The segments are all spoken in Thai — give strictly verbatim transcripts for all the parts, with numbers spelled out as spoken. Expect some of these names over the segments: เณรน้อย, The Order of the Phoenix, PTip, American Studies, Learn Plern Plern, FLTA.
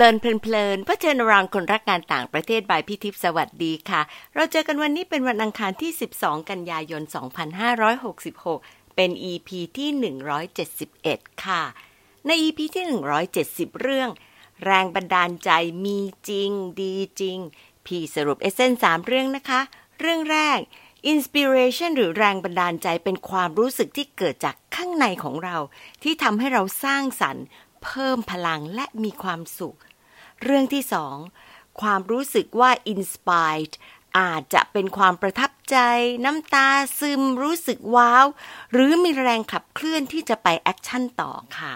เลินเพลินเพราะเชิญรางคนรักงานต่างประเทศบายพี่ทิพย์สวัสดีค่ะเราเจอกันวันนี้เป็นวันอังคารที่สิบสองกันยายนสองพันห้าร้อยหกสิบหกเป็น อี พี ที่หนึ่งร้อยเจ็ดสิบเอ็ดค่ะใน อี พี ที่หนึ่งร้อยเจ็ดสิบเรื่องแรงบันดาลใจมีจริงดีจริงพี่สรุปเอเซนส์สามเรื่องนะคะเรื่องแรก Inspiration หรือแรงบันดาลใจเป็นความรู้สึกที่เกิดจากข้างในของเราที่ทำให้เราสร้างสรรค์เพิ่มพลังและมีความสุขเรื่องที่สองความรู้สึกว่า Inspired อาจจะเป็นความประทับใจน้ำตาซึมรู้สึกว้าวหรือมีแรงขับเคลื่อนที่จะไปแอคชั่นต่อค่ะ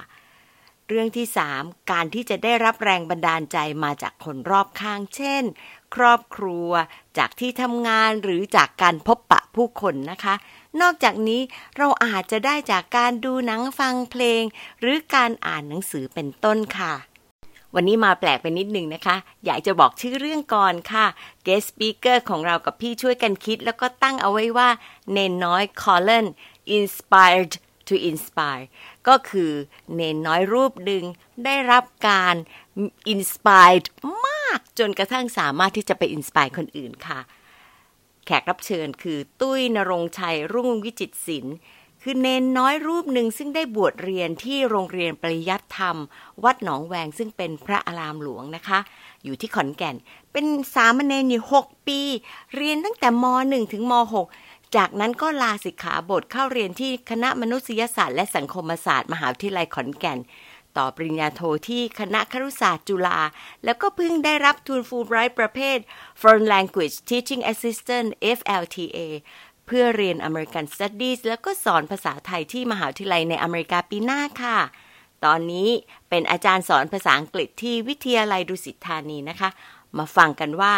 เรื่องที่สามการที่จะได้รับแรงบันดาลใจมาจากคนรอบข้างเช่นครอบครัวจากที่ทำงานหรือจากการพบปะผู้คนนะคะนอกจากนี้เราอาจจะได้จากการดูหนังฟังเพลงหรือการอ่านหนังสือเป็นต้นค่ะวันนี้มาแปลกไปนิดนึงนะคะอยากจะบอกชื่อเรื่องก่อนค่ะ Guest Speaker ของเรากับพี่ช่วยกันคิดแล้วก็ตั้งเอาไว้ว่าเนนน้อยคอลัน Inspired to Inspire ก็คือเนนน้อยรูปดึงได้รับการ Inspired มากจนกระทั่งสามารถที่จะไป Inspire คนอื่นค่ะแขกรับเชิญคือตุ้ยณรงค์ชัยรุ่งวิจิตรศิลป์คือเนนน้อยรูปหนึ่งซึ่งได้บวชเรียนที่โรงเรียนปริยัติธรรมวัดหนองแวงซึ่งเป็นพระอารามหลวงนะคะอยู่ที่ขอนแก่นเป็นสามเณรอยู่หกปีเรียนตั้งแต่มอหนึ่งถึงมอหกจากนั้นก็ลาสิกขาบทเข้าเรียนที่คณะมนุษยศาสตร์และสังคมศาสตร์มหาวิทยาลัยขอนแก่นต่อปริญญาโทที่คณะครุศาสตร์จุฬาแล้วก็เพิ่งได้รับทุนฟูลไบรท์ประเภท Foreign Language Teaching Assistant เอฟ แอล ที เอ เพื่อเรียน American Studies แล้วก็สอนภาษาไทยที่มหาวิทยาลัยในอเมริกาปีหน้าค่ะตอนนี้เป็นอาจารย์สอนภาษาอังกฤษที่วิทยาลัยดุสิตธานีนะคะมาฟังกันว่า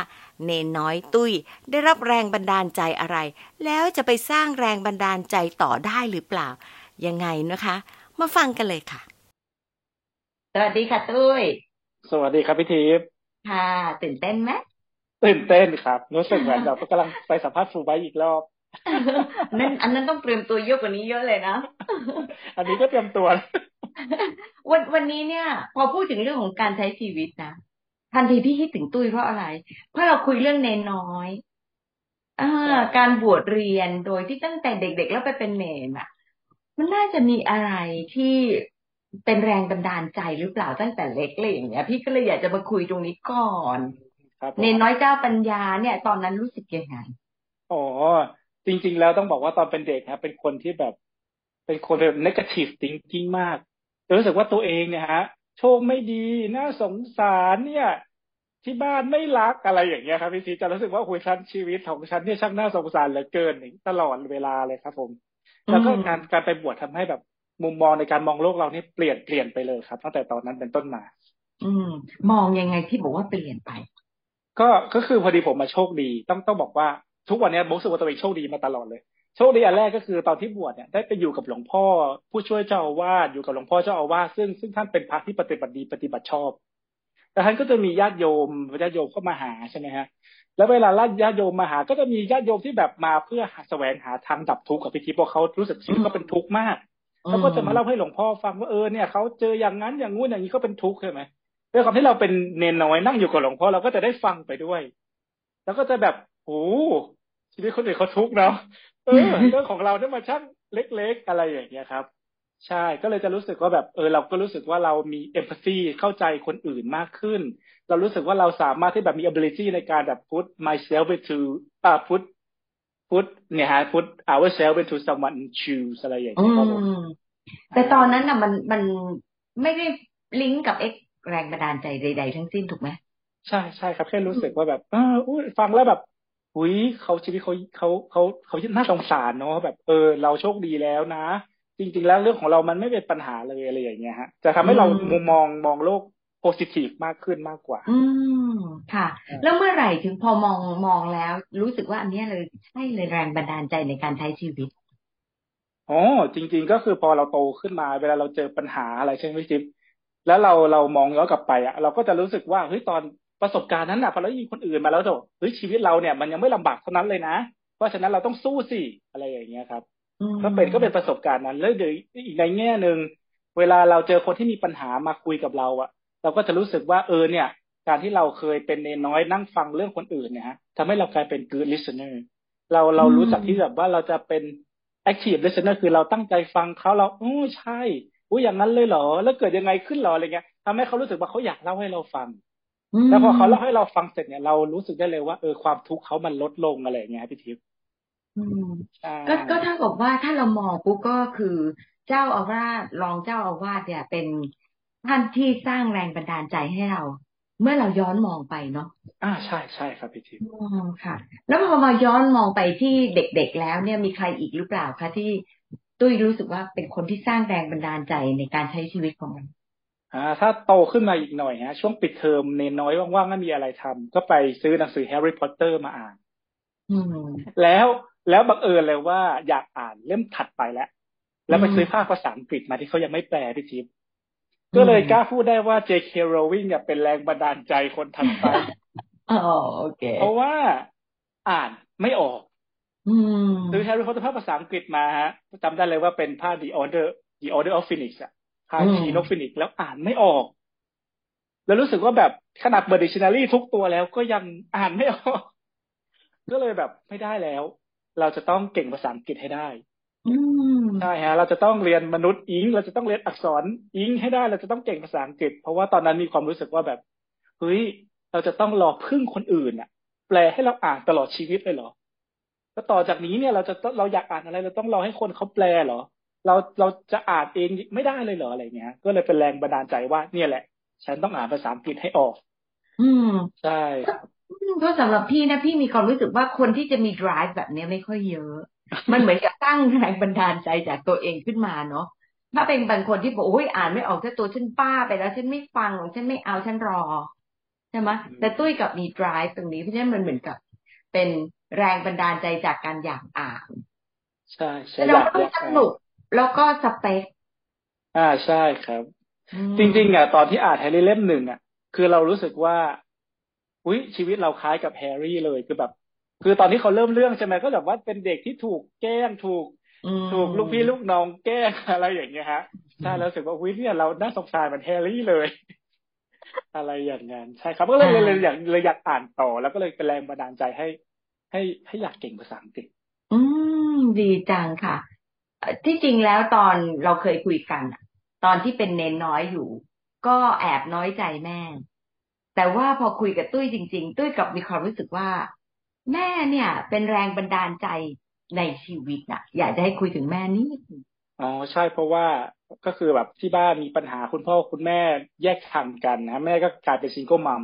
เนนน้อยตุ้ยได้รับแรงบันดาลใจอะไรแล้วจะไปสร้างแรงบันดาลใจต่อได้หรือเปล่ายังไงนะคะมาฟังกันเลยค่ะสวัสดีค่ะตุ้ยสวัสดีครับพี่ทิพย์ค่ะตื่นเต้นไหมตื่นเต้นครับรู้สึกเหมือนเรากำลังไปสัมภาษณ์ฟูไบอีกรอบนั่นอันนั้นต้องเตรียมตัวเยอะกว่านี้เยอะเลยนะอันนี้ก็เตรียมตัววันวันนี้เนี่ยพอพูดถึงเรื่องของการใช้ชีวิตนะทันทีพี่คิดถึงตุ้ยเพราะอะไรเพราะเราคุยเรื่องเนนน้อยอ่าการบวชเรียนโดยที่ตั้งแต่เด็กๆแล้วไปเป็นเนนอ่ะมันน่าจะมีอะไรที่เป็นแรงบันดาลใจหรือเปล่าตั้งแต่เล็กเลยอย่างเงี้ยพี่ก็เลยอยากจะมาคุยตรงนี้ก่อนเนนน้อยเจ้าปัญญาเนี่ยตอนนั้นรู้สึกยังไงอ๋อจริงๆแล้วต้องบอกว่าตอนเป็นเด็กครับเป็นคนที่แบบเป็นคนแบบ negative thinking มากรู้สึกว่าตัวเองเนี่ยฮะโชคไม่ดีน่าสงสารเนี่ยที่บ้านไม่รักอะไรอย่างเงี้ยครับพี่ซีจะรู้สึกว่าโอ้ยชั้นชีวิตของฉันเนี่ยช่างน่าสงสารเหลือเกินตลอดเวลาเลยครับผมแล้วก็การการไปบวชทำให้แบบมุมมองในการมองโลกเรานี่เปลี่ยนเปลี่ยนไปเลยครับตั้งแต่ตอนนั้นเป็นต้นมาอืมมองยังไงที่บอกว่าเปลี่ยนไปก็ก็คือพอดีผมมาโชคดีต้องต้องบอกว่าทุกวันนี้รู้สึกว่าตัวเองโชคดีมาตลอดเลยโชคดีอันแรกก็คือตอนที่บวชเนี่ยได้ไปอยู่กับหลวงพ่อผู้ช่วยเจ้าอาวาสอยู่กับหลวงพ่อเจ้าอาวาสซึ่งซึ่งท่านเป็นพระที่ปฏิบัติดีปฏิบัติชอบแต่ท่านก็จะมีญาติโยมญาติโยมเข้ามาหาใช่ไหมฮะแล้วเวลาญาติโยมมาหาก็จะมีญาติโยมที่แบบมาเพื่อแสวงหาทางดับทุกข์กับพี่ทิพย์เพราะเขารู้สึกชีวิตเขาเป็นทุกข์มากเขาก็จะมาเล่าให้หลวงพ่อฟังว่าเออเนี่ยเขาเจออย่างนั้นอย่างงู้นอย่างนี้ก็เป็นทุกข์ใช่ไหมด้วยความที่เราเป็นเนนน้อยนั่งอยู่กับหลวงพ่อเราก็จะได้ฟังไปด้วยแล้วก็จะแบบโอ้ชีวิตคนอื่นเขาทุกข์เนาะเออเรื่องของเราเนี่ยมันช่างเล็กๆอะไรอย่างเงี้ยครับใช่ก็เลยจะรู้สึกว่าแบบเออเราก็รู้สึกว่าเรามีเอมพัตซีเข้าใจคนอื่นมากขึ้นเรารู้สึกว่าเราสามารถที่แบบมี ability ในการแบบ put myself into อ่า put put เนี่ยฮะ put ourselves into someone shoes อะไรอย่างเงี้ยครับผมแต่ตอนนั้นน่ะมันมันไม่ได้ลิงก์กับเอ็กแรงบันดาลใจใดๆทั้งสิ้นถูกไหมใช่ใช่ครับแค่รู้สึกว่าแบบอ้าวฟังแล้วแบบอุ้ยเขาชีวิตเขาเขาเขาเขาน่าสงสารเนาะแบบเออเราโชคดีแล้วนะจริงๆแล้วเรื่องของเรามันไม่เป็นปัญหาเลยอะไรอย่างเงี้ยฮะจะทำให้เรามุมมองมองโลกโพสิทีฟมากขึ้นมากกว่าอืมค่ะแล้วเมื่อไหร่ถึงพอมองมองแล้วรู้สึกว่าอันนี้เลยใช่เลยแรงบันดาลใจในการใช้ชีวิตอ๋อจริงๆก็คือพอเราโตขึ้นมาเวลาเราเจอปัญหาอะไรใช่ไหมพี่จิ๊บแล้วเราเรามองย้อนกลับไปอ่ะเราก็จะรู้สึกว่าเฮ้ยตอนประสบการณ์นั้นน่ะพอเรายิงคนอื่นมาแล้วเราเฮ้ยชีวิตเราเนี่ยมันยังไม่ลำบากเท่านั้นเลยนะเพราะฉะนั้นเราต้องสู้สิอะไรอย่างเงี้ยครับก็เป็นก็เป็นประสบการณ์นั้นแล้วเดี๋ยวอีกในแง่นึงเวลาเราเจอคนที่มีปัญหามาคุยกับเราอ่ะ เราก็จะรู้สึกว่าเออเนี่ยการที่เราเคยเป็นเนนน้อยนั่งฟังเรื่องคนอื่นเนี่ยฮะทำให้เรากลายเป็น good listener เราเรารู้จักที่แบบว่าเราจะเป็น active listener คือเราตั้งใจฟังเขาเราอู้ใช่อู้อย่างนั้นเลยเหรอแล้วเกิดยังไงขึ้นเหรออะไรเงี้ยทำให้เขารู้สึกว่าเขาอยากเล่าให้เราฟังแล้วพอเขาเล่าให้เราฟังเสร็จเนี่ยเรารู้สึกได้เลยว่าเออความทุกข์เขามันลดลงอะไรเงี้ยพี่ทิพย์ก็ก็เท่ากับว่าถ้าเรามองปุ๊บก็คือเจ้าอาวาสรองเจ้าอาวาสเนี่ยเป็นท่านที่สร้างแรงบันดาลใจให้เราเมื่อเราย้อนมองไปเนาะอ่าใช่ใช่ครับพี่ทิพย์อ๋อค่ะแล้วพอมาย้อนมองไปที่เด็กๆแล้วเนี่ยมีใครอีกหรือเปล่าคะที่ตุ้ยรู้สึกว่าเป็นคนที่สร้างแรงบันดาลใจในการใช้ชีวิตของมันอ่าถ้าโตขึ้นมาอีกหน่อยฮะช่วงปิดเทอมเนนน้อยว่างๆไม่มีอะไรทำก็ไปซื้อหนังสือแฮร์รี่พอตเตอร์มาอ่านอืมแล้วแล้วบังเอิญเลยว่าอยากอ่านเล่มถัดไปแล้วแล้วไปซื้อภาคภาษาอังกฤษมาที่เขายังไม่แปลพี่ทิพย์ก็เลยกล้าพูดได้ว่า เจ เค Rowling เนี่ยเป็นแรงบันดาลใจคนทั้งไปโอเคเพราะว่าอ่านไม่ออกซื้อแฮร์รี่พอตเตอร์ภาคภาษาอังกฤษมาฮะจำได้เลยว่าเป็นภาค The Order The Order of Phoenix อ่ะภาคชีนกฟินิกซ์แล้วอ่านไม่ออกแล้วรู้สึกว่าแบบขนาดเบอร์ดิชันนารีทุกตัวแล้วก็ยังอ่านไม่ออกก็เลยแบบไม่ได้แล้วเราจะต้องเก่งภาษาอังกฤษให้ได้ใช่ฮะเราจะต้องเรียนมนุษย์อิงเราจะต้องเรียนอักษรอิงให้ได้เราจะต้องเก่งภาษาอังกฤษเพราะว่าตอนนั้นมีความรู้สึกว่าแบบเฮ้ยเราจะต้องรอพึ่งคนอื่นอ่ะแปลให้เราอ่านตลอดชีวิตเลยเหรอแล้วต่อจากนี้เนี่ยเราจะเราอยากอ่านอะไรเราต้องรอให้คนเขาแปลเหรอเราเราจะอ่านเองไม่ได้เลยเหรออะไรเงี้ยก็เลยเป็นแรงบันดาลใจว่าเนี่ยแหละฉันต้องอ่านภาษาอังกฤษให้ออกอืมใช่ก็สำหรับพี่นะพี่มีความรู้สึกว่าคนที่จะมี drive แบบนี้ไม่ค่อยเยอะมันเหมือนกับตั้งแรงบันดาลใจจากตัวเองขึ้นมาเนาะถ้าเป็นบางคนที่บอกโอ้ยอ่านไม่ออกถ้าตัวฉันป้าไปแล้วฉันไม่ฟังฉันไม่เอาฉันรอใช่ไหมแต่ตุ้ยกับมี drive ตรงนี้เพราะฉะนั้นมันเหมือนกับเป็นแรงบันดาลใจจากการอยากอ่านใช่ใช่แล้วก็สนุกแล้วก็สเปคอ่าใช่ครับจริงๆอ่ะตอนที่อ่านแฮร์รี่เล่มหนึ่งอ่ะคือเรารู้สึกว่าอุ้ยชีวิตเราคล้ายกับแฮร์รี่เลยคือแบบคือตอนที่เขาเริ่มเรื่องใช่ไหมก็แบบว่าเป็นเด็กที่ถูกแกล้งถูกถูกลูกพี่ลูกน้องแกล้งอะไรอย่างเงี้ยฮะใช่แล้วรู้สึกว่าอุ้ยเนี่ยเราน่าสงสารเหมือนแฮร์รี่เลยอะไรอย่างนั้นใช่ครับก็เลยเลยอยากเลยอยากอ่านต่อแล้วก็เลยเป็นแรงบันดาลใจให้ให้ให้อยากเก่งภาษาอังกฤษอืมดีจังค่ะที่จริงแล้วตอนเราเคยคุยกันตอนที่เป็นเนนน้อยอยู่ก็แอบน้อยใจแม่แต่ว่าพอคุยกับตุ้ยจริงๆตุ้ยกลับมีความรู้สึกว่าแม่เนี่ยเป็นแรงบันดาลใจในชีวิตอะอยากจะให้คุยถึงแม่นี่อ๋อใช่เพราะว่าก็คือแบบที่บ้านมีปัญหาคุณพ่อคุณแม่แยกทางกันนะแม่ก็กลายเป็นซิงเกิลมัม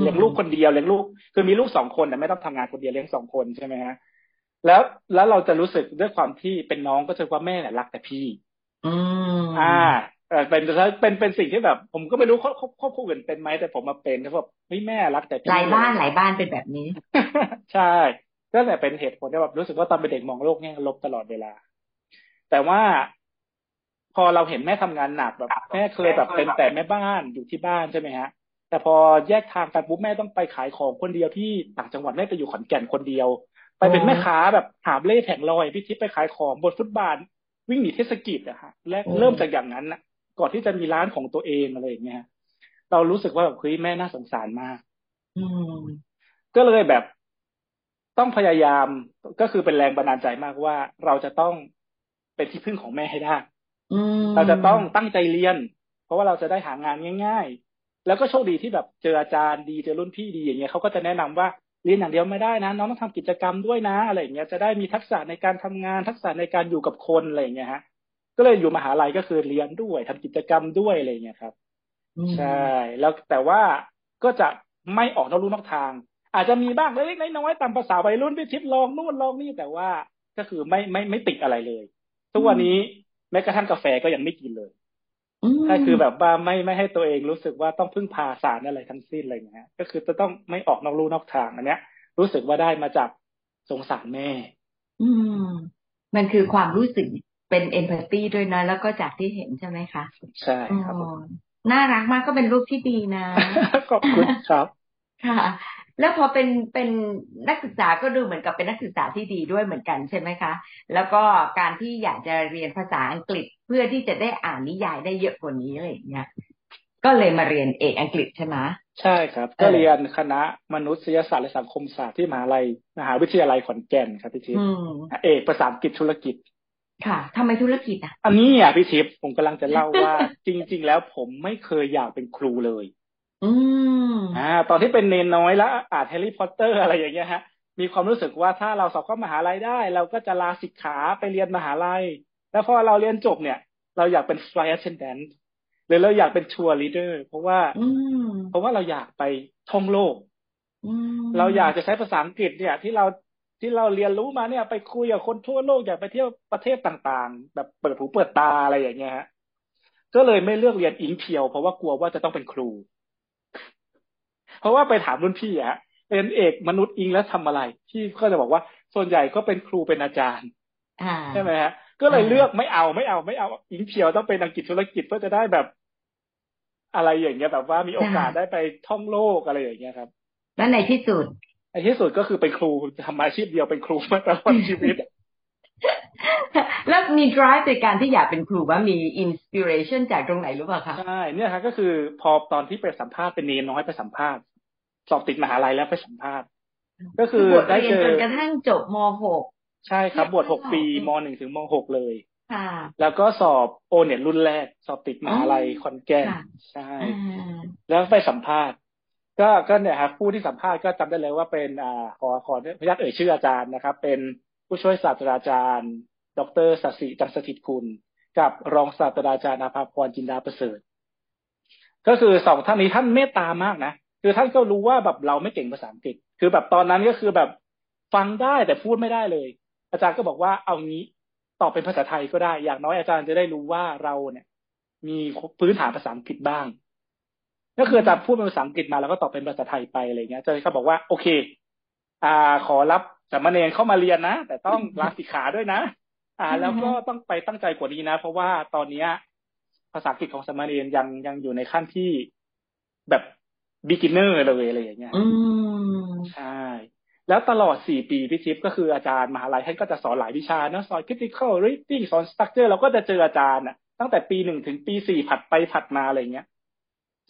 เลี้ยงลูกคนเดียวเลี้ยงลูกคือมีลูกสองคนแต่ไม่ต้องทำงานคนเดียวเลี้ยงสองคนใช่ไหมฮะแล้วแล้วเราจะรู้สึกด้วยความที่เป็นน้องก็จะว่าแม่เนี่ยรักแต่พี่อืมอ่าเป็นเป็นเป็นสิ่งที่แบบผมก็ไม่รู้ครอบครอบครัวอื่นเป็นไหมแต่ผมมาเป็นแล้วแบบพี่แม่รักแต่พี่หลายบ้านหลายบ้านเป็นแบบนี้ ใช่ก็แต่เป็นเหตุผลที่แบบรู้สึกว่าตอนเป็นเด็กมองโลกแง่ลบตลอดเวลาแต่ว่าพอเราเห็นแม่ทำงานหนักแบบแม่เคยแบบเป็นแต่แม่บ้านอยู่ที่บ้านใช่ไหมฮะแต่พอแยกทางกันปุ๊บแม่ต้องไปขายของคนเดียวที่ต่างจังหวัดแม่ไปอยู่ขอนแก่นคนเดียวไปเป็นแม่ค้าแบบหาบเล่แผงลอยพี่ทิพย์ไปขายของบนฟุตบาทวิ่งหนีเทศกิจอะฮะและเริ่มจากอย่างนั้นนะก่อนที่จะมีร้านของตัวเองอะไรอย่างเงี้ยเรารู้สึกว่าแบบเฮ้ยแม่น่าสงสารมากก็เลยแบบต้องพยายามก็คือเป็นแรงบันดาลใจมากว่าเราจะต้องเป็นที่พึ่งของแม่ให้ได้เราจะต้องตั้งใจเรียนเพราะว่าเราจะได้หางานง่ายๆแล้วก็โชคดีที่แบบเจออาจารย์ดีเจอรุ่นพี่ดีอย่างเงี้ยเขาก็จะแนะนำว่าเรียนอย่างเดียวไม่ได้นะน้องต้องทำกิจกรรมด้วยนะอะไรอย่างเงี้ยจะได้มีทักษะในการทำงานทักษะในการอยู่กับคนอะไรอย่างเงี้ยฮะก็เลยอยู่มหาลัยก็คือเรียนด้วยทำกิจกรรมด้วยอะไรอย่างเงี้ยครับใช่แล้วแต่ว่าก็จะไม่ออกนอกลู่นอกทางอาจจะมีบ้างเล็กๆน้อยๆตามภาษาวัยรุ่นที่ทิพย์ลองนู่นลองนี่แต่ว่าก็คือไม่ไม่ไม่ติดอะไรเลยทุกวันนี้แม้กระทั่งกาแฟก็ยังไม่กินเลยใช่คือแบบว่าไม่ไม่ให้ตัวเองรู้สึกว่าต้องพึ่งพาสารอะไรทั้งสิ้นอะไรเงี้ยก็คือจะต้องไม่ออกนอกลู่นอกทางอันเนี้ยรู้สึกว่าได้มาจากสงสารแม่อืมมันคือความรู้สึกเป็นเอมพาธีด้วยนะแล้วก็จากที่เห็นใช่ไหมคะใช่ครับน่ารักมากก็เป็นลูกที่ดีนะขอบคุณครับค่ะแล้วพอเป็นเป็นนักศึกษาก็ดูเหมือนกับเป็นนักศึกษาที่ดีด้วยเหมือนกันใช่ไหมคะแล้วก็การที่อยากจะเรียนภาษาอังกฤษเพื่อที่จะได้อ่านนิยายได้เยอะกว่านี้อะไรอย่างเงี้ย ก็เลยมาเรียนเอกอังกฤษใช่ไหมใช่ครับก็เรียนคณะมนุษยศาสตร์และสังคมศาสตร์ที่มหาลัยมหาวิทยาลัยขอนแก่นครับพี่ทิพย์เอกภาษาอังกฤษธุรกิจค่ะทำไมธุรกิจอ่ะอันนี้อ่ะพี่ทิพย์ผมกำลังจะเล่าว่า จริงๆแล้วผมไม่เคยอยากเป็นครูเลยอืมอ่าตอนที่เป็นเนนน้อยแล้วอ่านแฮร์รี่พอตเตอร์อะไรอย่างเงี้ยฮะมีความรู้สึกว่าถ้าเราสอบเข้ามหาลัยได้เราก็จะลาศิกขาไปเรียนมหาลัยแล้วพอเราเรียนจบเนี่ยเราอยากเป็น flight attendant หรือเราอยากเป็น tour leader เพราะว่าเพราะว่าเราอยากไปท่องโลกเราอยากจะใช้ภาษาอังกฤษเนี่ยที่เราที่เราเรียนรู้มาเนี่ยไปคุยกับคนทั่วโลกอยากไปเที่ยวประเทศต่างๆแบบเปิดหูเปิดตาอะไรอย่างเงี้ยฮะก็เลยไม่เลือกเรียนอิงเพียวเพราะว่ากลัวว่าจะต้องเป็นครูเพราะว่าไปถามรุ่นพี่ฮะเป็นเอกมนุษย์อิงแล้วทำอะไรพี่ก็จะบอกว่าส่วนใหญ่ก็เป็นครูเป็นอาจารย์ใช่ไหมฮะก็เลยเลือกไม่เอาไม่เอาไม่เอาอิงเพียวต้องเป็นอังกฤษธุรกิจเพื่อจะได้แบบอะไรอย่างเงี้ยแบบว่ามีโอกาสได้ไปท่องโลกอะไรอย่างเงี้ยครับและในที่สุดในที่สุดก็คือเป็นครูทำอาชีพเดียวเป็นครูมาตลอดชีวิตแล้วมี drive ในการที่อยากเป็นครูว่ามี inspiration จากตรงไหนรู้ป่ะคะใช่เนี่ยครับก็คือพอตอนที่ไปสัมภาษณ์เป็นเนนน้อยไปสัมภาษณ์สอบติดมหาลัยแล้วไปสัมภาษณ์ก็คือได้เจอจนกระทั่งจบม.หกใช่ครับบวชหกปีม.หนึ่งถึงม.หกเลยค่ะแล้วก็สอบโอเน็ตรุ่นแรกสอบติดมหาลัยขอนแก่นใช่แล้วไปสัมภาษณ์ก็ก็เนี่ยครับผู้ที่สัมภาษณ์ก็จำได้เลยว่าเป็นอ่าขอขออนุญาตเอ่ยชื่ออาจารย์นะครับเป็นผู้ช่วยศาสตราจารย์ดร.ศศิจันทร์สถิตคุณกับรองศาสตราจารย์ณภาพรจินดาประเสริฐก็คือสองท่านนี้ท่านเมตตามากนะคือท่านก็รู้ว่าแบบเราไม่เก่งภาษาอังกฤษคือแบบตอนนั้นก็คือแบบฟังได้แต่พูดไม่ได้เลยอาจารย์ก็บอกว่าเอางี้ตอบเป็นภาษาไทยก็ได้อย่างน้อยอาจารย์จะได้รู้ว่าเราเนี่ยมีพื้นฐานภาษาอังกฤษบ้างก็คืออาจารย์พูดเป็นภาษาอังกฤษมาแล้วก็ตอบเป็นภาษาไทยไปอะไรเงี้ยอาจารย์เขาบอกว่าโอเคอ่าขอรับสามเณรเข้ามาเรียนนะแต่ต้องลาศิกขาด้วยนะอ่าแล้วก็ต้องไปตั้งใจกว่านี้นะเพราะว่าตอนนี้ภาษาอังกฤษของสามเณรยังยังอยู่ในขั้นที่แบบbeginner เลยอะไรอย่างเงี้ยอืมใช่แล้วตลอดสี่ปีพี่ทิพย์ก็คืออาจารย์มหาลัยท่านก็จะสอนหลายวิชาเนาะสอน critical reading สอน structure เราก็จะเจออาจารย์น่ะตั้งแต่ปีหนึ่งถึงปีสี่ผัดไปผัดมาอะไรอย่างเงี้ย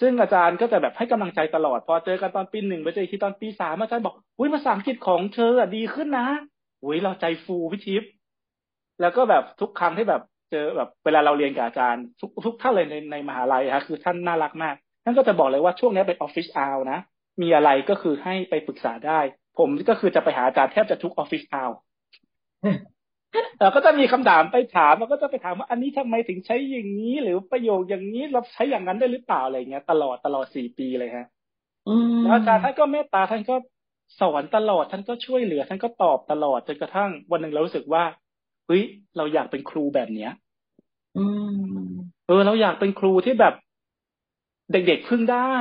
ซึ่งอาจารย์ก็จะแบบให้กำลังใจตลอดพอเจอกันตอนปีหนึ่งไปเจอที่ตอนปีสามอาจารย์บอกอุ๊ยภาษาอังกฤษของเธออ่ะดีขึ้นนะอุ๊ยเราใจฟูพี่ทิพย์แล้วก็แบบทุกครั้งที่แบบเจอแบบเวลาเราเรียนกับอาจารย์ทุกทุกท่านเลยในในมหาลัยฮะคือท่านน่ารักมากท่านก็จะบอกเลยว่าช่วงนี้เป็นออฟฟิศอาวนะมีอะไรก็คือให้ไปปรึกษาได้ผมก็คือจะไปหาอาจารย์แทบจะทุกออฟฟิศอาวแล้วก็จะมีคำถามไปถามแล้วก็จะไปถามว่าอันนี้ทำไมถึงใช้อย่างนี้หรือประโยคอย่างนี้เราใช้อย่างนั้นได้หรือเปล่าอะไรเงี้ยตลอดตลอดสี่ปีเลยฮะแล้วอาจารย์ท่านก็เมตตาท่านก็สอนตลอดท่านก็ช่วยเหลือท่านก็ตอบตลอดจนกระทั่งวันนึงเรารู้สึกว่าเฮ้ยเราอยากเป็นครูแบบเนี้ยเออเราอยากเป็นครูที่แบบเด็กๆพึ่งได้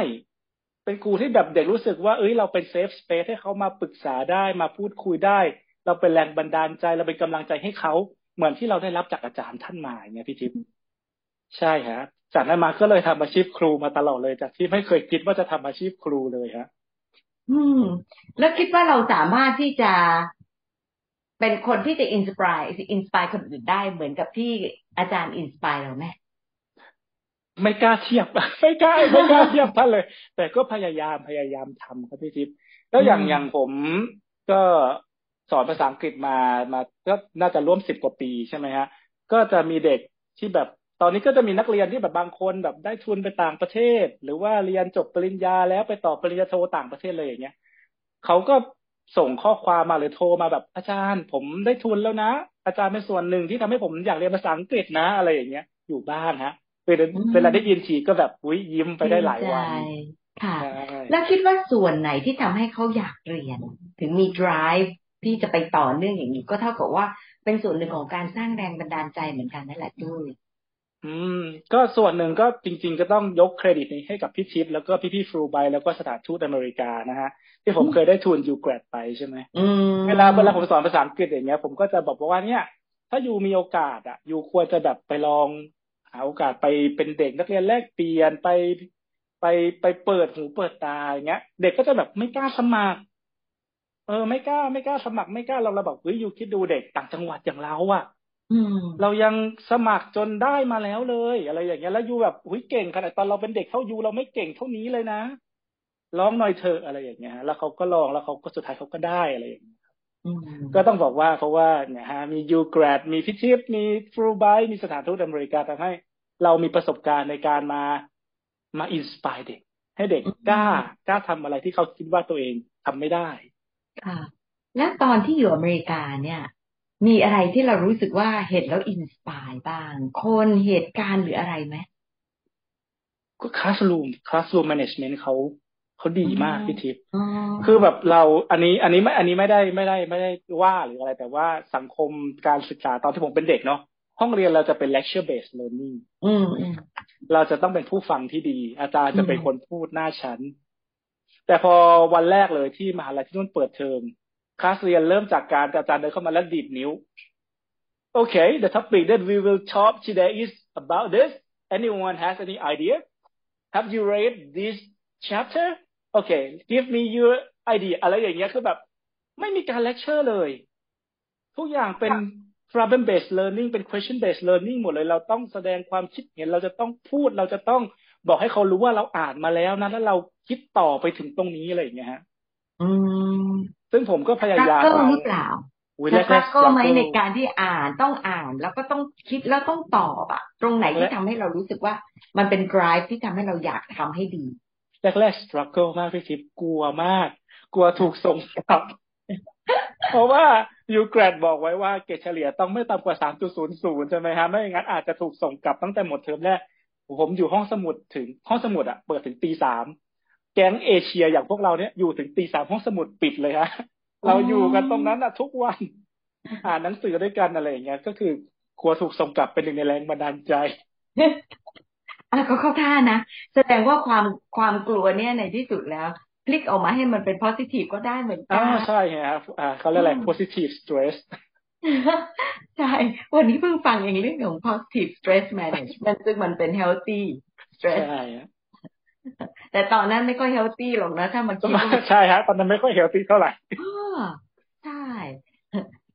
เป็นครูที่แบบเด็กรู้สึกว่าเอ้ยเราเป็นเซฟสเปซให้เขามาปรึกษาได้มาพูดคุยได้เราเป็นแรงบันดาลใจเราเป็นกำลังใจให้เขาเหมือนที่เราได้รับจากอาจารย์ท่านมาอย่างเงี้ยพี่ทิพย์ใช่ฮะจากนั้นมาก็เลยทำอาชีพครูมาตลอดเลยจากที่ไม่เคยคิดว่าจะทำอาชีพครูเลยฮะอืมแล้วคิดว่าเราสามารถที่จะเป็นคนที่จะอินสไปร์อินสไปร์คนอื่นได้เหมือนกับที่อาจารย์อินสไปร์เราไหมไม่กล้าเทียบไม่กล้าไม่กล้าเทียบท่านเลยแต่ก็พยายามพยายามทำครับพี่ทิพย์แล้วอย่างอย่างผมก็สอนภาษาอังกฤษมามาก็น่าจะร่วมสิบกว่าปีใช่ไหมฮะก็จะมีเด็กที่แบบตอนนี้ก็จะมีนักเรียนที่แบบบางคนแบบได้ทุนไปต่างประเทศหรือว่าเรียนจบปริญญาแล้วไปต่อปริญญาโทต่างประเทศเลยอย่างเงี้ยเขาก็ส่งข้อความมาหรือโทรมาแบบอาจารย์ผมได้ทุนแล้วนะอาจารย์เป็นส่วนหนึ่งที่ทำให้ผมอยากเรียนภาษาอังกฤษนะอะไรอย่างเงี้ยอยู่บ้านฮะเวลาได้ยินทีก็แบบอุ๊ยยิ้มไปได้หลายวันค่ะแล้วคิดว่าส่วนไหนที่ทำให้เขาอยากเรียนถึงมี drive ที่จะไปต่อเนื่องอย่างนี้ก็เท่ากับว่าเป็นส่วนหนึ่งของการสร้างแรงบันดาลใจเหมือนกันนั่นแหละด้วยอืมก็ส่วนหนึ่งก็จริงๆก็ต้องยกเครดิตนี้ให้กับพี่ทิพย์แล้วก็พี่ๆฟรูไบแล้วก็สถานทูตอเมริกานะฮะที่ผมเคยได้ทุนยูแกรดไปใช่ไหมเวลาเวลาผมสอนภาษาอังกฤษอย่างเงี้ยผมก็จะบอกว่าเนี่ยถ้าอยู่มีโอกาสอ่ะอยู่ควรจะแบบไปลองหาโอกาสไปเป็นเด็กนักเรียนแลกเปลี่ยนไปไปไปเปิดหูเปิดตาอย่างเงี้ยเด็กก็จะแบบไม่กล้าสมัครเออไม่กล้าไม่กล้าสมัครไม่กล้าเราเราบอกเฮ้ยอยู่คิดดูเด็กต่างจังหวัดอย่างเราอ่ะ อืมเรายังสมัครจนได้มาแล้วเลยอะไรอย่างเงี้ยแล้วยูแบบอุ้ยเก่งขนาดตอนเราเป็นเด็กเท่ายูเราไม่เก่งเท่านี้เลยนะลองหน่อยเถอะอะไรอย่างเงี้ยแล้วเขาก็ลองแล้วเขาก็สุดท้ายเขาก็ได้อะไรอย่างเงี้ยก็ต้องบอกว่าเพราะว่าเนี่ยฮะมียูแกรดมีพิชิตมีฟรูไบท์มีสถานทูตอเมริกาทำให้เรามีประสบการณ์ในการมามาอินสไปร์เด็กให้เด็กกล้ากล้าทำอะไรที่เขาคิดว่าตัวเองทำไม่ได้ค่ะแล้วตอนที่อยู่อเมริกาเนี่ยมีอะไรที่เรารู้สึกว่าเห็นแล้วอินสไปร์บ้างคนเหตุการณ์หรืออะไรไหมก็คลาสรูมคลาสรูมแมเนจเมนต์เขาเขาดีมากพี่ทิพย์คือแบบเราอันนี้อันนี้ไม่อันนี้ไม่ได้ไม่ได้ไม่ได้ว่าหรืออะไรแต่ว่าสังคมการศึกษาตอนที่ผมเป็นเด็กเนาะห้องเรียนเราจะเป็น lecture based learning เราจะต้องเป็นผู้ฟังที่ดีอาจารย์จะเป็นคนพูดหน้าชั้นแต่พอวันแรกเลยที่มหาลัยที่นู่นเปิดเทอมคลาสเรียนเริ่มจากการอาจารย์เดินเข้ามาแล้วดีดนิ้ว Okay, the topic that we will talk today is about this. Anyone has any idea? Have you read this chapter? Okay, give me your idea. อะไรอย่างเงี้ยคือแบบไม่มีการเลคเชอร์เลยทุกอย่างเป็น problem based learning เป็น question based learning หมดเลยเราต้องแสดงความคิดเห็นเราจะต้องพูดเราจะต้องบอกให้เขารู้ว่าเราอ่านมาแล้วนะแล้วเราคิดต่อไปถึงตรงนี้อะไรอย่างเงี้ยฮะอืมซึ่งผมก็พยายามก็หรือเปล่าแล้วก็ไหมในการที่อ่านต้องอ่านแล้วก็ต้องคิดแล้วต้องตอบอะตรงไหนที่ทำให้เรารู้สึกว่ามันเป็น drive ที่ทำให้เราอยากทำให้ดีแรกๆ struggle มากพี่ทิพย์กลัวมากกลัวถูกส่งกลับเพราะว่ายูแกรดบอกไว้ว่าเกรดเฉลี่ยต้องไม่ต่ำกว่า สามจุดศูนย์ศูนย์ ใช่ไหมฮะไม่อย่างนั้นอาจจะถูกส่งกลับตั้งแต่หมดเทอมแรกผมอยู่ห้องสมุดถึงห้องสมุดอ่ะเปิดถึงตีสามแก๊งเอเชียอย่างพวกเราเนี่ยอยู่ถึงตีสามห้องสมุดปิดเลยฮะเราอยู่กันตรงนั้นอ่ะทุกวันอ่านหนังสือด้วยกันอะไรอย่างเงี้ยก็คือกลัวถูกส่งกลับเป็นหนึ่งในแรงบันดาลใจอ่ะก็เข้าท่านะแสดงว่าความความกลัวเนี่ยในที่สุดแล้วพลิกออกมาให้มันเป็น positive ก็ได้เหมือนกันอ่าใช่ครับอ่าเขาเรียกอะไร positive stress ใช่วันนี้เพิ่งฟังอย่างเรื่องของ positive stress management ซึ่งมันเป็น healthy stress ใช่แต่ตอนนั้นไม่ค่อย healthy หรอกนะถ้ามันคิดใช่ฮะตอนนั้นไม่ค่อย healthy เท่าไหร่อ๋อใช่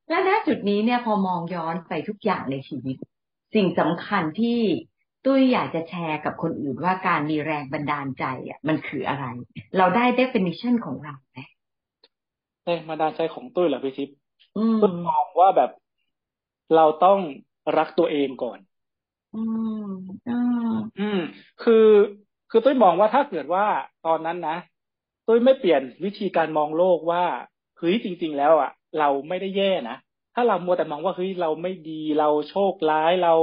และณจุดนี้เนี่ยพอมองย้อนไปทุกอย่างในชีวิตสิ่งสำคัญที่ตุ้ยอยากจะแชร์กับคนอื่นว่าการมีแรงบันดาลใจอ่ะมันคืออะไรเราได้ definition ของเราไหมแรงบันดาลใจของตุ้ยเหรอพี่ทิพย์ตุ้ยมองว่าแบบเราต้องรักตัวเองก่อนอืมอืมอืมคือคือตุ้ยมองว่าถ้าเกิดว่าตอนนั้นนะตุ้ยไม่เปลี่ยนวิธีการมองโลกว่าเฮ้ยจริงๆแล้วอ่ะเราไม่ได้แย่นะถ้าเรามัวแต่มองว่าเฮ้ยเราไม่ดีเราโชคร้ายเรา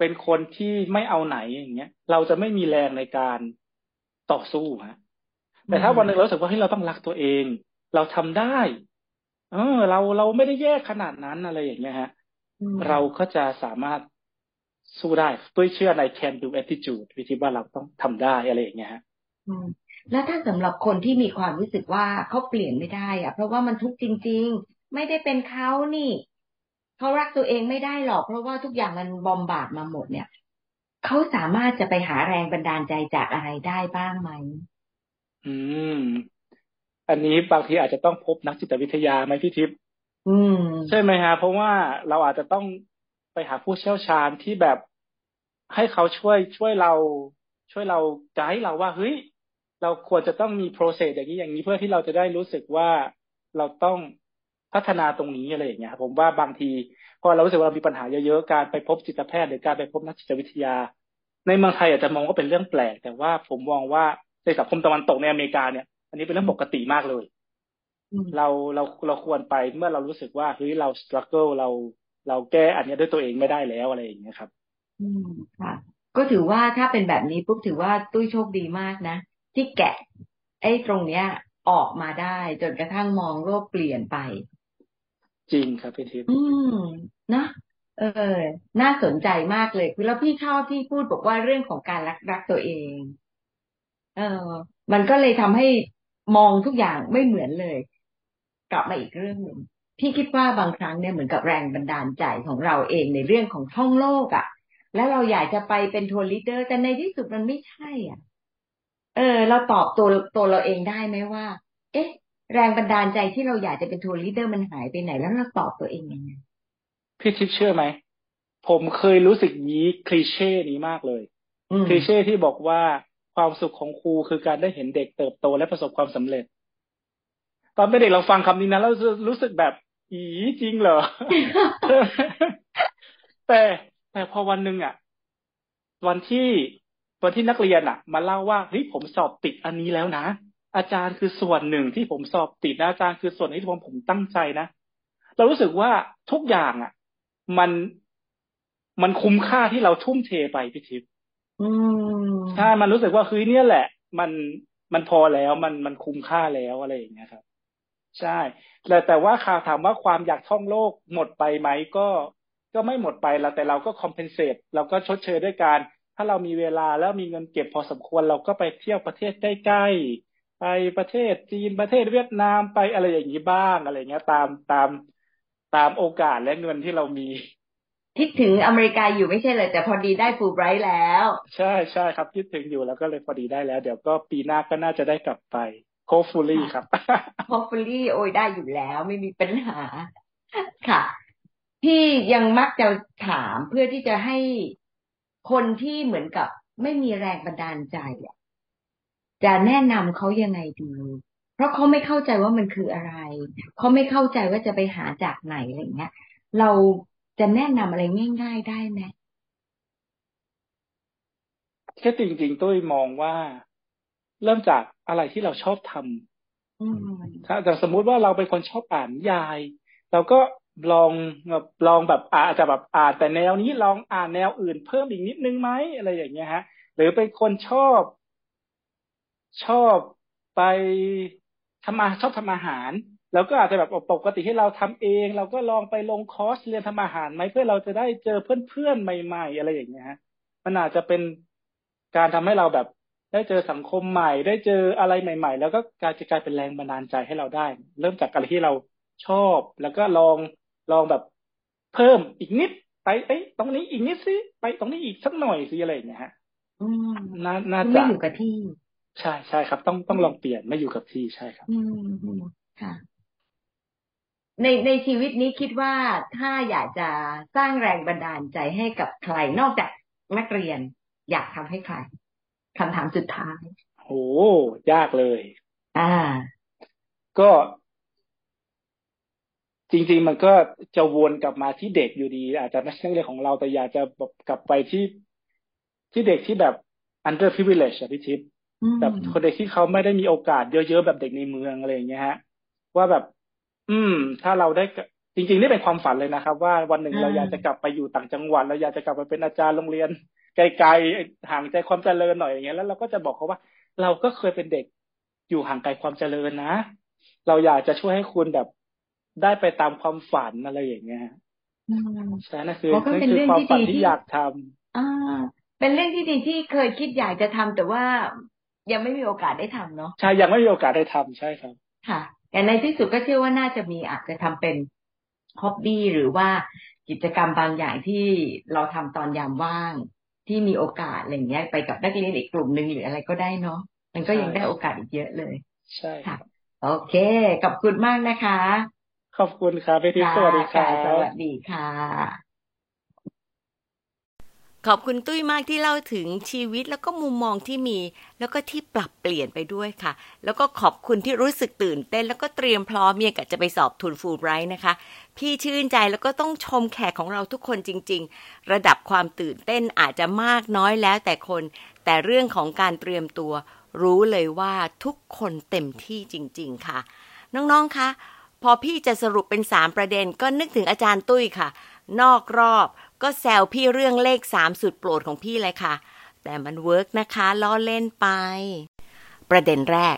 เป็นคนที่ไม่เอาไหนอย่างเงี้ยเราจะไม่มีแรงในการต่อสู้ฮะแต่ถ้าวันนึงเรารู้สึกว่าเฮ้ยเราต้องรักตัวเองเราทำได้เออเราเราไม่ได้แย่ขนาดนั้นอะไรอย่างเงี้ยฮะเราก็จะสามารถสู้ได้ด้วยเชื่อใน can do attitude วิธีว่าเราต้องทำได้อะไรอย่างเงี้ยฮะแล้วถ้าสำหรับคนที่มีความรู้สึกว่าเขาเปลี่ยนไม่ได้อะเพราะว่ามันทุกข์จริงๆไม่ได้เป็นเขานี่เขารักตัวเองไม่ได้หรอกเพราะว่าทุกอย่างมันบอมบาดมาหมดเนี่ยเขาสามารถจะไปหาแรงบันดาลใจจากอะไรได้บ้างไหมอืมอันนี้บางทีอาจจะต้องพบนักจิตวิทยาไหมพี่ทิพย์อืมใช่ไหมฮะเพราะว่าเราอาจจะต้องไปหาผู้เชี่ยวชาญที่แบบให้เขาช่วยช่วยเราช่วยเราไกด์เราว่าเฮ้ยเราควรจะต้องมีโปรเซสอย่างนี้อย่างนี้เพื่อที่เราจะได้รู้สึกว่าเราต้องพัฒนาตรงนี้อะไรอย่างเงี้ยผมว่าบางทีพอเรารู้สึกว่าเรามีปัญหาเยอะๆการไปพบจิตแพทย์หรือการไปพบนักจิตวิทยาในเมืองไทยอาจจะมองว่าเป็นเรื่องแปลกแต่ว่าผมมองว่าในสังคมตะวันตกในอเมริกาเนี่ยอันนี้เป็นเรื่องปกติมากเลยเราเราเราควรไปเมื่อเรารู้สึกว่าเฮ้ยเรา struggle เราเราแก้อันนี้ด้วยตัวเองไม่ได้แล้วอะไรอย่างเงี้ยครับอืมค่ะก็ถือว่าถ้าเป็นแบบนี้ปุ๊บถือว่าตุ้ยโชคดีมากนะที่แกะไอ้ตรงเนี้ยออกมาได้จนกระทั่งมองโลกเปลี่ยนไปจริงครับพี่ทิพย์อืมนะเออน่าสนใจมากเลยคือแล้วพี่ชอบที่พูดบอกว่าเรื่องของการรักรักตัวเองเออมันก็เลยทำให้มองทุกอย่างไม่เหมือนเลยกลับมาอีกเรื่องนึงพี่คิดว่าบางครั้งเนี่ยเหมือนกับแรงบันดาลใจของเราเองในเรื่องของท่องโลกอ่ะแล้วเราอยากจะไปเป็นทัวร์ลีดเดอร์แต่ในที่สุดมันไม่ใช่อ่ะเออเราตอบตัวตัวเราเองได้ไหมว่าเอ๊ะแรงบันดาลใจที่เราอยากจะเป็นทัวร์ลีดเดอร์มันหายไปไหนแล้วเราตอบตัวเองยังไงพี่ทิพย์เชื่อไหม ผมเคยรู้สึกนี้คลีเช่นี้มากเลยคลีเช่ที่บอกว่าความสุขของครูคือการได้เห็นเด็กเติบโตและประสบความสำเร็จตอนเป็นเด็กเราฟังคำนี้นะแล้วรู้สึกแบบอีจริงเหรอ แต่แต่พอวันนึงอ่ะวันที่วันที่นักเรียนอ่ะมาเล่าว่าเฮ้ยผมสอบติดอันนี้แล้วนะอาจารย์คือส่วนหนึ่งที่ผมสอบติดนะอาจารย์คือส่วนที่ผมผมตั้งใจนะเรารู้สึกว่าทุกอย่างอ่ะมันมันคุ้มค่าที่เราทุ่มเทไปพี่ทิพย์ใช่มันรู้สึกว่าคือเนี่ยแหละมันมันพอแล้วมันมันคุ้มค่าแล้วอะไรอย่างเงี้ยครับใช่แต่แต่ว่าข่าวถามว่าความอยากท่องโลกหมดไปไหมก็ก็ไม่หมดไปแล้วแต่เราก็ compensate เราก็ชดเชยด้วยการถ้าเรามีเวลาแล้วมีเงินเก็บพอสมควรเราก็ไปเที่ยวประเทศใกล้ๆไปประเทศจีนประเทศเวียดนามไปอะไรอย่างนี้บ้างอะไรเงี้ยตามตามตามโอกาสและเงินที่เรามีคิดถึงอเมริกาอยู่ไม่ใช่เลยแต่พอดีได้ฟูลไบรท์แล้วใช่ๆครับคิดถึงอยู่แล้วก็เลยพอดีได้แล้วเดี๋ยวก็ปีหน้าก็น่าจะได้กลับไปโคฟูลี่ครับโคฟูลี่โอ้ยได้อยู่แล้วไม่มีปัญหาค่ะที่ยังมักจะถามเพื่อที่จะให้คนที่เหมือนกับไม่มีแรงบันดาลใจจะแนะนำเขายังไงดีเพราะเขาไม่เข้าใจว่ามันคืออะไรเขาไม่เข้าใจว่าจะไปหาจากไหนอะไรเงี้ยเราจะแนะนำอะไรง่ายๆได้ไหมแค่จริงๆตุ้ยมองว่าเริ่มจากอะไรที่เราชอบทำถ้าสมมติว่าเราเป็นคนชอบอ่านนิยายเราก็ลองลองแบบอาจจะแบบอ่านแต่แนวนี้ลองอ่านแนวอื่นเพิ่มอีกนิดนึงไหมอะไรอย่างเงี้ยฮะหรือเป็นคนชอบชอบไปทำอาชอบทำอาหารแล้วก็อาจจะแบบปกติที่เราทำเองเราก็ลองไปลงคอร์สเรียนทำอาหารไหมเพื่อเราจะได้เจอเพื่อนๆใหม่ๆอะไรอย่างเงี้ยฮะมันอาจจะเป็นการทำให้เราแบบได้เจอสังคมใหม่ได้เจออะไรใหม่ๆแล้วก็กลายจะกลายเป็นแรงบันดาลใจให้เราได้เริ่มจากอะไรที่เราชอบแล้วก็ลองลองแบบเพิ่มอีกนิดไปไอ้ตรงนี้อีกนิดสิไปตรงนี้อีกสักหน่อยสิอะไรอย่างเงี้ยฮะอืมน่าจะไม่อยู่กับที่ใช่ใช่ครับต้องต้องลองเปลี่ยนไม่อยู่กับที่ใช่ครับอืมค่ะในในชีวิตนี้คิดว่าถ้าอยากจะสร้างแรงบันดาลใจให้กับใครนอกจากนักเรียนอยากทำให้ใครคำถามสุดท้ายโหยากเลยอ่าก็จริงๆมันก็จะวนกลับมาที่เด็กอยู่ดีอาจจะไม่ใช่เรื่องของเราแต่อยากจะกลับไปที่ที่เด็กที่แบบ underprivileged อ่ะพี่ทิพย์แบบคนเด็กที่เขาไม่ได้มีโอกาสเยอะๆแบบเด็กในเมืองอะไรอย่างเงี้ยฮะว่าแบบอืมถ้าเราได้จริงๆนี่เป็นความฝันเลยนะครับว่าวันหนึ่งเราอยากจะกลับไปอยู่ต่างจังหวัดเราอยากจะกลับไปเป็นอาจารย์โรงเรียนไกลๆห่างไกลความเจริญหน่อยอย่างเงี้ยแล้วเราก็จะบอกเขาว่าเราก็เคยเป็นเด็กอยู่ห่างไกลความเจริญนะเราอยากจะช่วยให้คุณแบบได้ไปตามความฝันอะไรอย่างเงี้ยใช่นั่นคือนั่นคือความฝันที่อยากทำอ่าเป็นเรื่องที่ดีที่เคยคิดอยากจะทำแต่ว่ายังไม่มีโอกาสได้ทำเนาะใช่ยังไม่มีโอกาสได้ทำใช่ครับค่ะแต่ในที่สุดก็เชื่อว่าน่าจะมีอาจจะทำเป็นฮ็อบบี้หรือว่ากิจกรรมบางอย่างที่เราทำตอนยามว่างที่มีโอกาสอะไรอย่างเงี้ยไปกับนักเรียนอีกกลุ่มนึงหรืออะไรก็ได้เนาะมันก็ยังได้โอกาสอีกเยอะเลยใช่ค่ะโอเคขอบคุณมากนะคะขอบคุณค่ะพี่ทิพย์สวัสดีค่ะสวัสดีค่ะขอบคุณตุ้ยมากที่เล่าถึงชีวิตแล้วก็มุมมองที่มีแล้วก็ที่ปรับเปลี่ยนไปด้วยค่ะแล้วก็ขอบคุณที่รู้สึกตื่นเต้นแล้วก็เตรียมพร้อมเนี่ยกะจะไปสอบทุนฟูลไบรท์นะคะพี่ชื่นใจแล้วก็ต้องชมแขกของเราทุกคนจริงๆระดับความตื่นเต้นอาจจะมากน้อยแล้วแต่คนแต่เรื่องของการเตรียมตัวรู้เลยว่าทุกคนเต็มที่จริงๆค่ะน้องๆคะพอพี่จะสรุปเป็นสามประเด็นก็นึกถึงอาจารย์ตุ้ยค่ะนอกรอบก็แซวพี่เรื่องเลขสามสุดโปรดของพี่เลยค่ะแต่มันเวิร์กนะคะล้อเล่นไปประเด็นแรก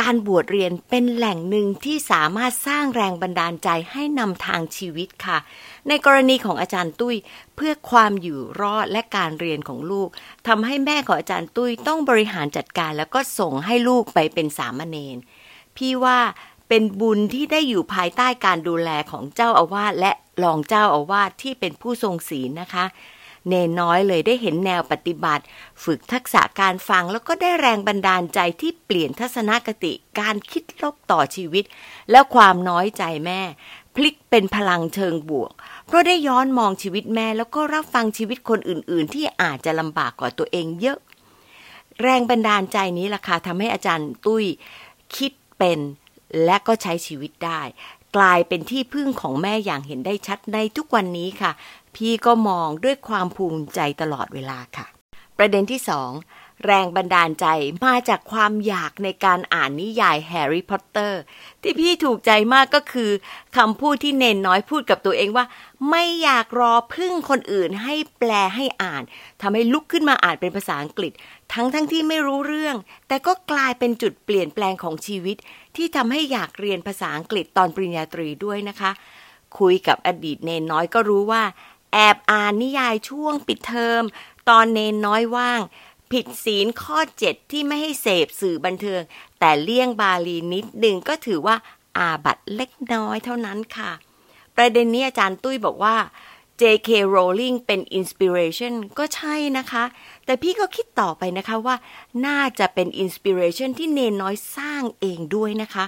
การบวชเรียนเป็นแหล่งหนึ่งที่สามารถสร้างแรงบันดาลใจให้นำทางชีวิตค่ะในกรณีของอาจารย์ตุ้ยเพื่อความอยู่รอดและการเรียนของลูกทำให้แม่ของอาจารย์ตุ้ยต้องบริหารจัดการแล้วก็ส่งให้ลูกไปเป็นสามเณรพี่ว่าเป็นบุญที่ได้อยู่ภายใต้การดูแลของเจ้าอาวาสและรองเจ้าอาวาสที่เป็นผู้ทรงศีลนะคะเนนน้อยเลยได้เห็นแนวปฏิบัติฝึกทักษะการฟังแล้วก็ได้แรงบันดาลใจที่เปลี่ยนทัศนคติการคิดลบต่อชีวิตและความน้อยใจแม่ พลิกเป็นพลังเชิงบวกเพราะได้ย้อนมองชีวิตแม่แล้วก็รับฟังชีวิตคนอื่นๆที่อาจจะลำบากกว่าตัวเองเยอะแรงบันดาลใจนี้ล่ะค่ะทำให้อาจารย์ตุ้ยคิดเป็นและก็ใช้ชีวิตได้กลายเป็นที่พึ่งของแม่อย่างเห็นได้ชัดในทุกวันนี้ค่ะพี่ก็มองด้วยความภูมิใจตลอดเวลาค่ะประเด็นที่สองแรงบันดาลใจมาจากความอยากในการอ่านนิยายแฮร์รี่พอตเตอร์ที่พี่ถูกใจมากก็คือคำพูดที่เนนน้อยพูดกับตัวเองว่าไม่อยากรอพึ่งคนอื่นให้แปลให้อ่านทำให้ลุกขึ้นมาอ่านเป็นภาษาอังกฤษทั้งทั้งที่ไม่รู้เรื่องแต่ก็กลายเป็นจุดเปลี่ยนแปลงของชีวิตที่ทำให้อยากเรียนภาษาอังกฤษตอนปริญญาตรีด้วยนะคะคุยกับอดีตเนนน้อยก็รู้ว่าแอบอ่านนิยายช่วงปิดเทอมตอนเนนน้อยว่างผิดศีลข้อเจ็ดที่ไม่ให้เสพสื่อบันเทิงแต่เลี่ยงบาลีนิดนึงก็ถือว่าอาบัติเล็กน้อยเท่านั้นค่ะประเด็นนี้อาจารย์ตุ้ยบอกว่า เจ เค Rowling เป็นอินสปิเรชันก็ใช่นะคะแต่พี่ก็คิดต่อไปนะคะว่าน่าจะเป็นอินสปิเรชันที่เนนน้อยสร้างเองด้วยนะคะ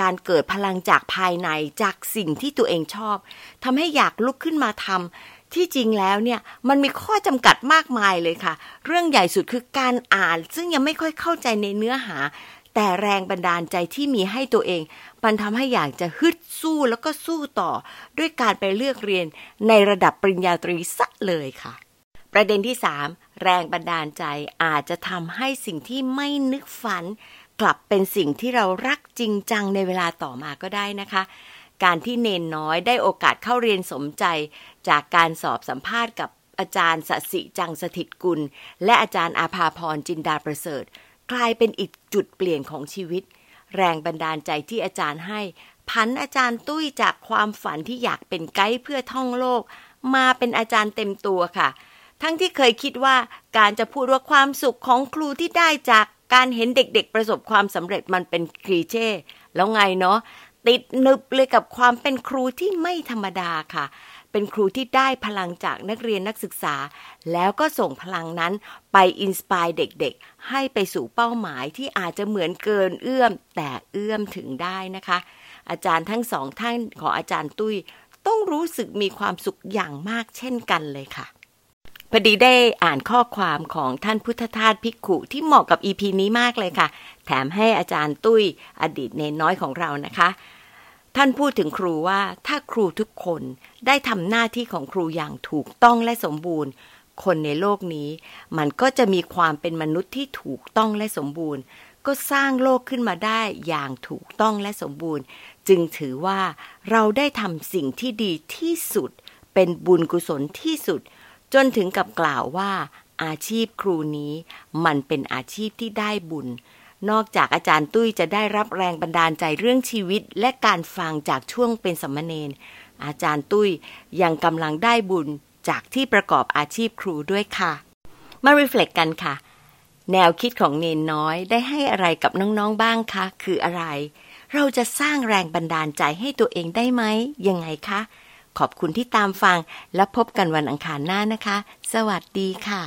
การเกิดพลังจากภายในจากสิ่งที่ตัวเองชอบทำให้อยากลุกขึ้นมาทำที่จริงแล้วเนี่ยมันมีข้อจำกัดมากมายเลยค่ะเรื่องใหญ่สุดคือการอ่านซึ่งยังไม่ค่อยเข้าใจในเนื้อหาแต่แรงบันดาลใจที่มีให้ตัวเองมันทำให้อยากจะฮึดสู้แล้วก็สู้ต่อด้วยการไปเลือกเรียนในระดับปริญญาตรีซะเลยค่ะประเด็นที่สามแรงบันดาลใจอาจจะทำให้สิ่งที่ไม่นึกฝันกลับเป็นสิ่งที่เรารักจริงจังในเวลาต่อมาก็ได้นะคะการที่เนนน้อยได้โอกาสเข้าเรียนสมใจจากการสอบสัมภาษณ์กับอาจารย์สสิจังสถิตกุลและอาจารย์อาภาพรจินดาประเสริฐกลายเป็นอีกจุดเปลี่ยนของชีวิตแรงบันดาลใจที่อาจารย์ให้ผันอาจารย์ตุ้ยจากความฝันที่อยากเป็นไกด์เพื่อท่องโลกมาเป็นอาจารย์เต็มตัวค่ะทั้งที่เคยคิดว่าการจะพูดว่าความสุขของครูที่ได้จากการเห็นเด็กๆประสบความสำเร็จมันเป็นคลีเช่แล้วไงเนาะติดหนึบเลยกับความเป็นครูที่ไม่ธรรมดาค่ะเป็นครูที่ได้พลังจากนักเรียนนักศึกษาแล้วก็ส่งพลังนั้นไปอินสไปร์เด็กๆให้ไปสู่เป้าหมายที่อาจจะเหมือนเกินเอื้อมแต่เอื้อมถึงได้นะคะอาจารย์ทั้งสองท่านของอาจารย์ตุ้ยต้องรู้สึกมีความสุขอย่างมากเช่นกันเลยค่ะพอดีได้อ่านข้อความของท่านพุทธทาสภิกขุที่เหมาะกับ อี พี นี้มากเลยค่ะแถมให้อาจารย์ตุ้ยอดีตเนนน้อยของเรานะคะท่านพูดถึงครูว่าถ้าครูทุกคนได้ทำหน้าที่ของครูอย่างถูกต้องและสมบูรณ์คนในโลกนี้มันก็จะมีความเป็นมนุษย์ที่ถูกต้องและสมบูรณ์ก็สร้างโลกขึ้นมาได้อย่างถูกต้องและสมบูรณ์จึงถือว่าเราได้ทำสิ่งที่ดีที่สุดเป็นบุญกุศลที่สุดจนถึงกับกล่าวว่าอาชีพครูนี้มันเป็นอาชีพที่ได้บุญนอกจากอาจารย์ตุ้ยจะได้รับแรงบันดาลใจเรื่องชีวิตและการฟังจากช่วงเป็นสามเณรอาจารย์ตุ้ยยังกำลังได้บุญจากที่ประกอบอาชีพครูด้วยค่ะมารีเฟล็กกันค่ะแนวคิดของเนนน้อยได้ให้อะไรกับน้องๆบ้างคะคืออะไรเราจะสร้างแรงบันดาลใจให้ตัวเองได้ไหมยังไงคะขอบคุณที่ตามฟังและพบกันวันอังคารหน้านะคะสวัสดีค่ะ